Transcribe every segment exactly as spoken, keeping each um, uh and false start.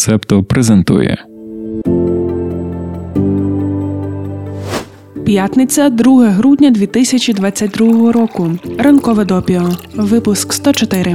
Септо презентує. П'ятниця, друге грудня дві тисячі двадцять другого року. Ранкове допіо. Випуск сто чотири.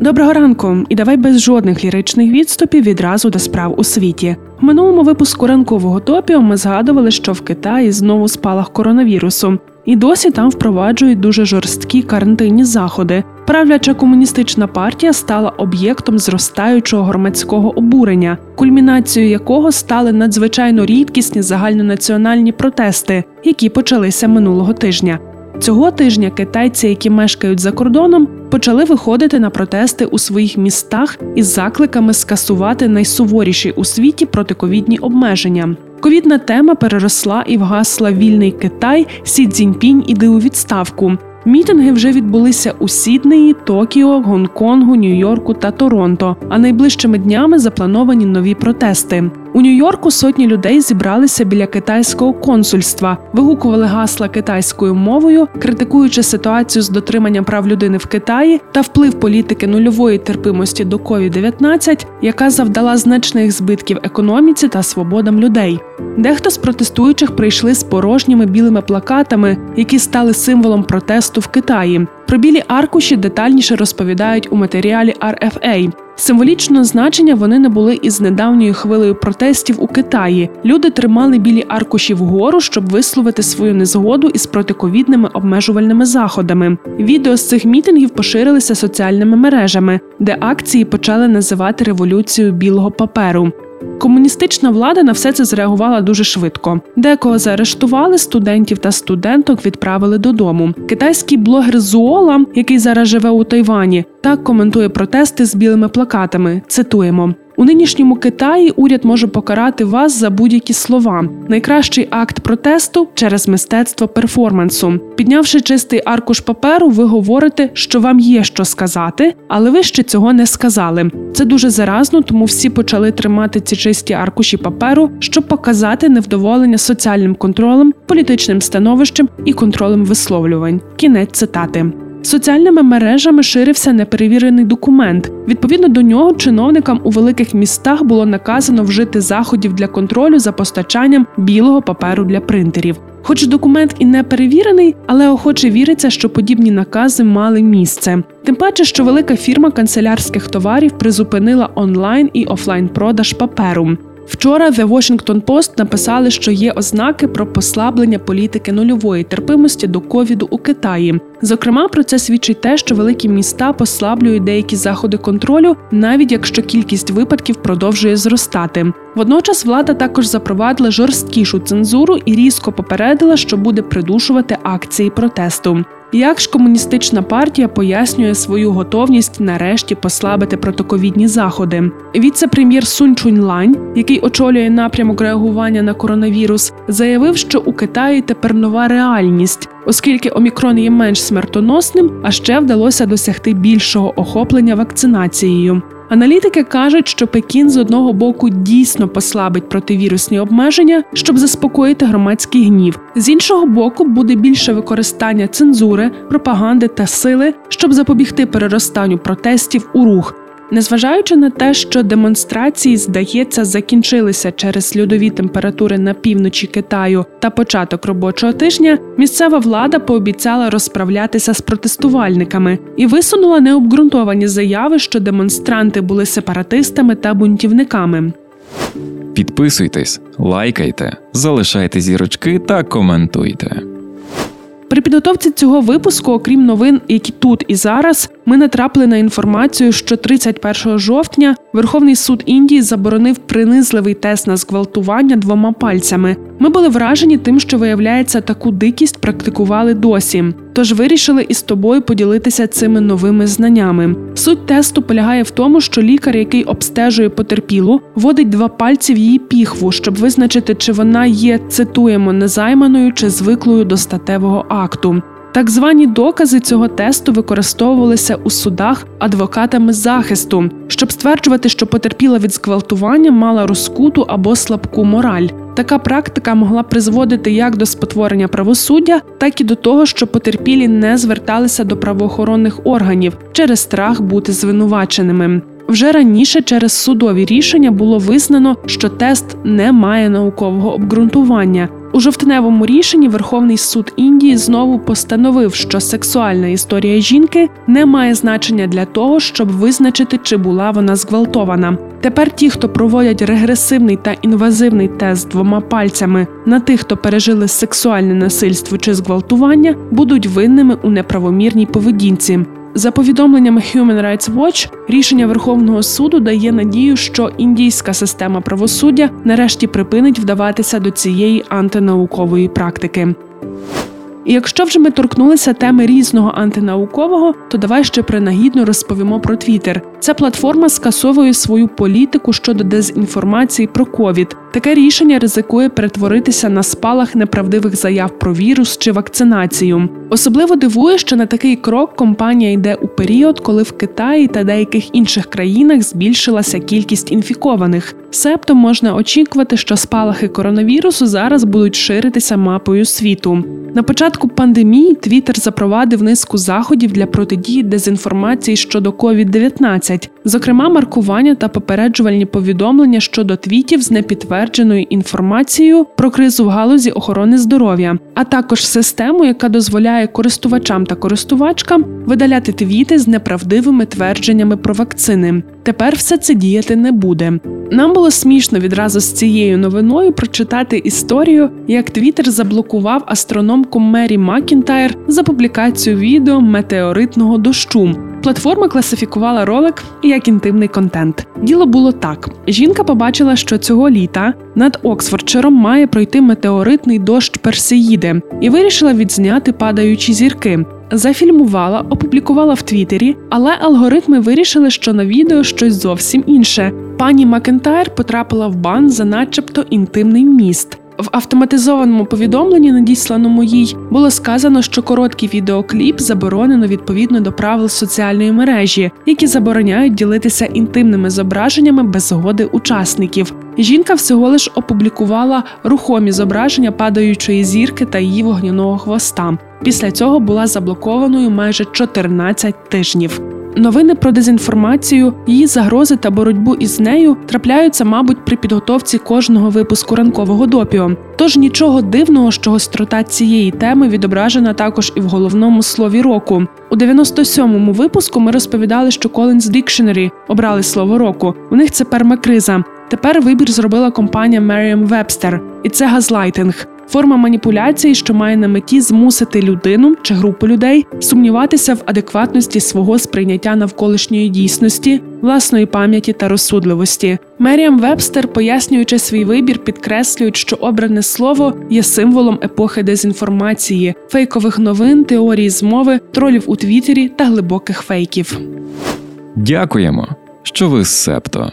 Доброго ранку! І давай без жодних ліричних відступів відразу до справ у світі. В минулому випуску ранкового допіо ми згадували, що в Китаї знову спалах коронавірусу. І досі там впроваджують дуже жорсткі карантинні заходи. Правляча комуністична партія стала об'єктом зростаючого громадського обурення, кульмінацією якого стали надзвичайно рідкісні загальнонаціональні протести, які почалися минулого тижня. Цього тижня китайці, які мешкають за кордоном, почали виходити на протести у своїх містах із закликами скасувати найсуворіші у світі протиковідні обмеження. Ковідна тема переросла і вгасла вільний Китай, Сі Цзіньпінь іде у відставку. Мітинги вже відбулися у Сіднеї, Токіо, Гонконгу, Нью-Йорку та Торонто, а найближчими днями заплановані нові протести. У Нью-Йорку сотні людей зібралися біля китайського консульства, вигукували гасла китайською мовою, критикуючи ситуацію з дотриманням прав людини в Китаї та вплив політики нульової терпимості до ковід дев'ятнадцять, яка завдала значних збитків економіці та свободам людей. Дехто з протестуючих прийшли з порожніми білими плакатами, які стали символом протесту в Китаї. Про білі аркуші детальніше розповідають у матеріалі Ар Еф Ей. Символічного значення вони набули із недавньою хвилею протестів у Китаї. Люди тримали білі аркуші вгору, щоб висловити свою незгоду із протиковідними обмежувальними заходами. Відео з цих мітингів поширилися соціальними мережами, де акції почали називати революцією білого паперу. Комуністична влада на все це зреагувала дуже швидко. Декого заарештували, студентів та студенток відправили додому. Китайський блогер Зола, який зараз живе у Тайвані, так коментує протести з білими плакатами. Цитуємо. У нинішньому Китаї уряд може покарати вас за будь-які слова. Найкращий акт протесту – через мистецтво перформансу. Піднявши чистий аркуш паперу, ви говорите, що вам є що сказати, але ви ще цього не сказали. Це дуже заразно, тому всі почали тримати ці чисті аркуші паперу, щоб показати невдоволення соціальним контролем, політичним становищем і контролем висловлювань. Кінець цитати. Соціальними мережами ширився неперевірений документ. Відповідно до нього, чиновникам у великих містах було наказано вжити заходів для контролю за постачанням білого паперу для принтерів. Хоч документ і не перевірений, але охоче віриться, що подібні накази мали місце. Тим паче, що велика фірма канцелярських товарів призупинила онлайн і офлайн продаж паперу. Вчора The Washington Post написали, що є ознаки про послаблення політики нульової терпимості до ковіду у Китаї. Зокрема, про це свідчить те, що великі міста послаблюють деякі заходи контролю, навіть якщо кількість випадків продовжує зростати. Водночас влада також запровадила жорсткішу цензуру і різко попередила, що буде придушувати акції протесту. Як ж комуністична партія пояснює свою готовність нарешті послабити протиковідні заходи? Віце-прем'єр Сунь Чуньлань, який очолює напрямок реагування на коронавірус, заявив, що у Китаї тепер нова реальність, оскільки омікрон є менш смертоносним, а ще вдалося досягти більшого охоплення вакцинацією. Аналітики кажуть, що Пекін з одного боку дійсно послабить противірусні обмеження, щоб заспокоїти громадський гнів. З іншого боку, буде більше використання цензури, пропаганди та сили, щоб запобігти переростанню протестів у рух. Незважаючи на те, що демонстрації, здається, закінчилися через льодові температури на півночі Китаю та початок робочого тижня, місцева влада пообіцяла розправлятися з протестувальниками і висунула необґрунтовані заяви, що демонстранти були сепаратистами та бунтівниками. Підписуйтесь, лайкайте, залишайте зірочки та коментуйте. При підготовці цього випуску, окрім новин, які тут і зараз, ми натрапили на інформацію, що тридцять першого жовтня Верховний суд Індії заборонив принизливий тест на зґвалтування двома пальцями. Ми були вражені тим, що, виявляється, таку дикість практикували досі. Тож вирішили із тобою поділитися цими новими знаннями. Суть тесту полягає в тому, що лікар, який обстежує потерпілу, вводить два пальці в її піхву, щоб визначити, чи вона є, цитуємо, незайманою чи звиклою до статевого акту. Так звані докази цього тесту використовувалися у судах адвокатами захисту, щоб стверджувати, що потерпіла від зґвалтування мала розкуту або слабку мораль. Така практика могла призводити як до спотворення правосуддя, так і до того, що потерпілі не зверталися до правоохоронних органів через страх бути звинуваченими. Вже раніше через судові рішення було визнано, що тест не має наукового обґрунтування. У жовтневому рішенні Верховний суд Індії знову постановив, що сексуальна історія жінки не має значення для того, щоб визначити, чи була вона зґвалтована. Тепер ті, хто проводять регресивний та інвазивний тест двома пальцями на тих, хто пережили сексуальне насильство чи зґвалтування, будуть винними у неправомірній поведінці. За повідомленнями Human Rights Watch, рішення Верховного суду дає надію, що індійська система правосуддя нарешті припинить вдаватися до цієї антинаукової практики. І якщо вже ми торкнулися теми різного антинаукового, то давай ще принагідно розповімо про Twitter. Ця платформа скасовує свою політику щодо дезінформації про ковід. Таке рішення ризикує перетворитися на спалах неправдивих заяв про вірус чи вакцинацію. Особливо дивує, що на такий крок компанія йде у період, коли в Китаї та деяких інших країнах збільшилася кількість інфікованих. Себто можна очікувати, що спалахи коронавірусу зараз будуть ширитися мапою світу. На початку пандемії Twitter запровадив низку заходів для протидії дезінформації щодо ковід дев'ятнадцять, зокрема маркування та попереджувальні повідомлення щодо твітів з непідтвердженою інформацією про кризу в галузі охорони здоров'я, а також систему, яка дозволяє користувачам та користувачкам видаляти твіти з неправдивими твердженнями про вакцини. Тепер все це діяти не буде. Нам було смішно відразу з цією новиною прочитати історію, як Twitter заблокував астрономку Мері Макінтайр за публікацію відео метеоритного дощу. Платформа класифікувала ролик як інтимний контент. Діло було так. Жінка побачила, що цього літа над Оксфордширом має пройти метеоритний дощ Персеїди і вирішила відзняти падаючі зірки. Зафільмувала, опублікувала в Твіттері, але алгоритми вирішили, що на відео щось зовсім інше. Пані Макентайр потрапила в бан за начебто інтимний вміст. В автоматизованому повідомленні, надісланому їй, було сказано, що короткий відеокліп заборонено відповідно до правил соціальної мережі, які забороняють ділитися інтимними зображеннями без згоди учасників. Жінка всього лиш опублікувала рухомі зображення падаючої зірки та її вогняного хвоста. Після цього була заблокованою майже чотирнадцять тижнів. Новини про дезінформацію, її загрози та боротьбу із нею трапляються, мабуть, при підготовці кожного випуску ранкового допіо. Тож нічого дивного, що гострота цієї теми відображена також і в головному слові року. У дев'яносто сьомому випуску ми розповідали, що Collins Dictionary обрали слово року. У них це пермакриза. Тепер вибір зробила компанія Merriam-Webster. І це газлайтинг. Форма маніпуляції, що має на меті змусити людину чи групу людей сумніватися в адекватності свого сприйняття навколишньої дійсності, власної пам'яті та розсудливості. Merriam-Webster, пояснюючи свій вибір, підкреслюють, що обране слово є символом епохи дезінформації, фейкових новин, теорії змови, тролів у Твіттері та глибоких фейків. Дякуємо, що ви септо.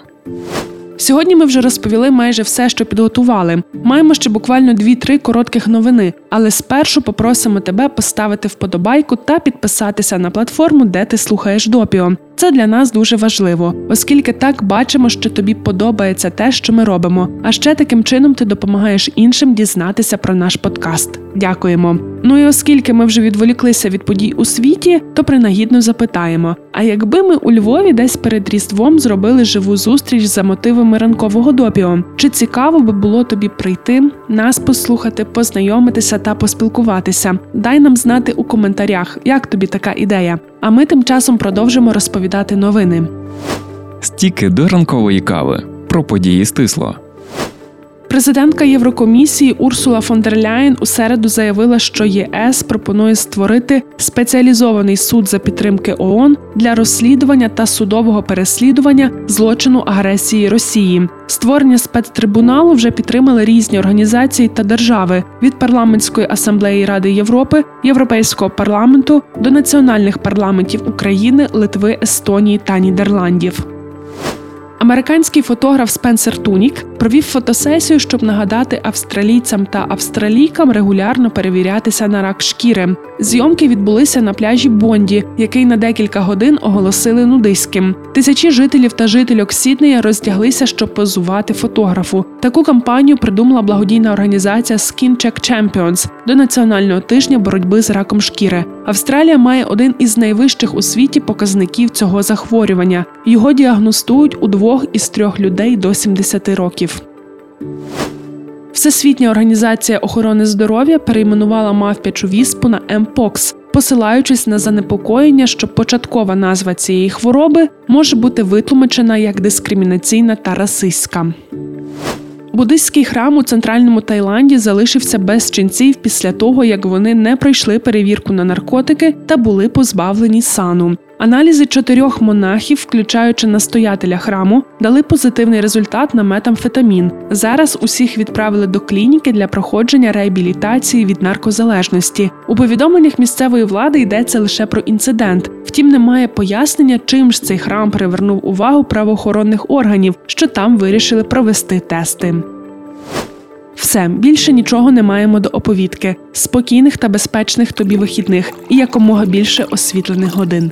Сьогодні ми вже розповіли майже все, що підготували. Маємо ще буквально дві-три коротких новини, але спершу попросимо тебе поставити вподобайку та підписатися на платформу, де ти слухаєш допіо. Це для нас дуже важливо, оскільки так бачимо, що тобі подобається те, що ми робимо. А ще таким чином ти допомагаєш іншим дізнатися про наш подкаст. Дякуємо. Ну і оскільки ми вже відволіклися від подій у світі, то принагідно запитаємо, а якби ми у Львові десь перед Різдвом зробили живу зустріч за мотивами ранкового допіо? Чи цікаво би було тобі прийти, нас послухати, познайомитися та поспілкуватися? Дай нам знати у коментарях, як тобі така ідея. А ми тим часом продовжимо розповідати новини. Стіки до ранкової кави. Про події стисло. Президентка Єврокомісії Урсула фон дер Ляйен у середу заявила, що ЄС пропонує створити спеціалізований суд за підтримки ООН для розслідування та судового переслідування злочину агресії Росії. Створення спецтрибуналу вже підтримали різні організації та держави – від Парламентської асамблеї Ради Європи, Європейського парламенту до національних парламентів України, Литви, Естонії та Нідерландів. Американський фотограф Спенсер Тунік провів фотосесію, щоб нагадати австралійцям та австралійкам регулярно перевірятися на рак шкіри. Зйомки відбулися на пляжі Бонді, який на декілька годин оголосили нудистським. Тисячі жителів та жительок Сіднея роздяглися, щоб позувати фотографу. Таку кампанію придумала благодійна організація Skin Check Champions до Національного тижня боротьби з раком шкіри. Австралія має один із найвищих у світі показників цього захворювання. Його діагностують у двох із трьох людей до сімдесяти років. Всесвітня організація охорони здоров'я перейменувала мавп'ячу віспу на Ем Покс, посилаючись на занепокоєння, що початкова назва цієї хвороби може бути витлумачена як дискримінаційна та расистська. Буддистський храм у центральному Таїланді залишився без ченців після того, як вони не пройшли перевірку на наркотики та були позбавлені сану. Аналізи чотирьох монахів, включаючи настоятеля храму, дали позитивний результат на метамфетамін. Зараз усіх відправили до клініки для проходження реабілітації від наркозалежності. У повідомленнях місцевої влади йдеться лише про інцидент. Втім, немає пояснення, чим ж цей храм привернув увагу правоохоронних органів, що там вирішили провести тести. Все, більше нічого не маємо до оповідки. Спокійних та безпечних тобі вихідних і якомога більше освітлених годин.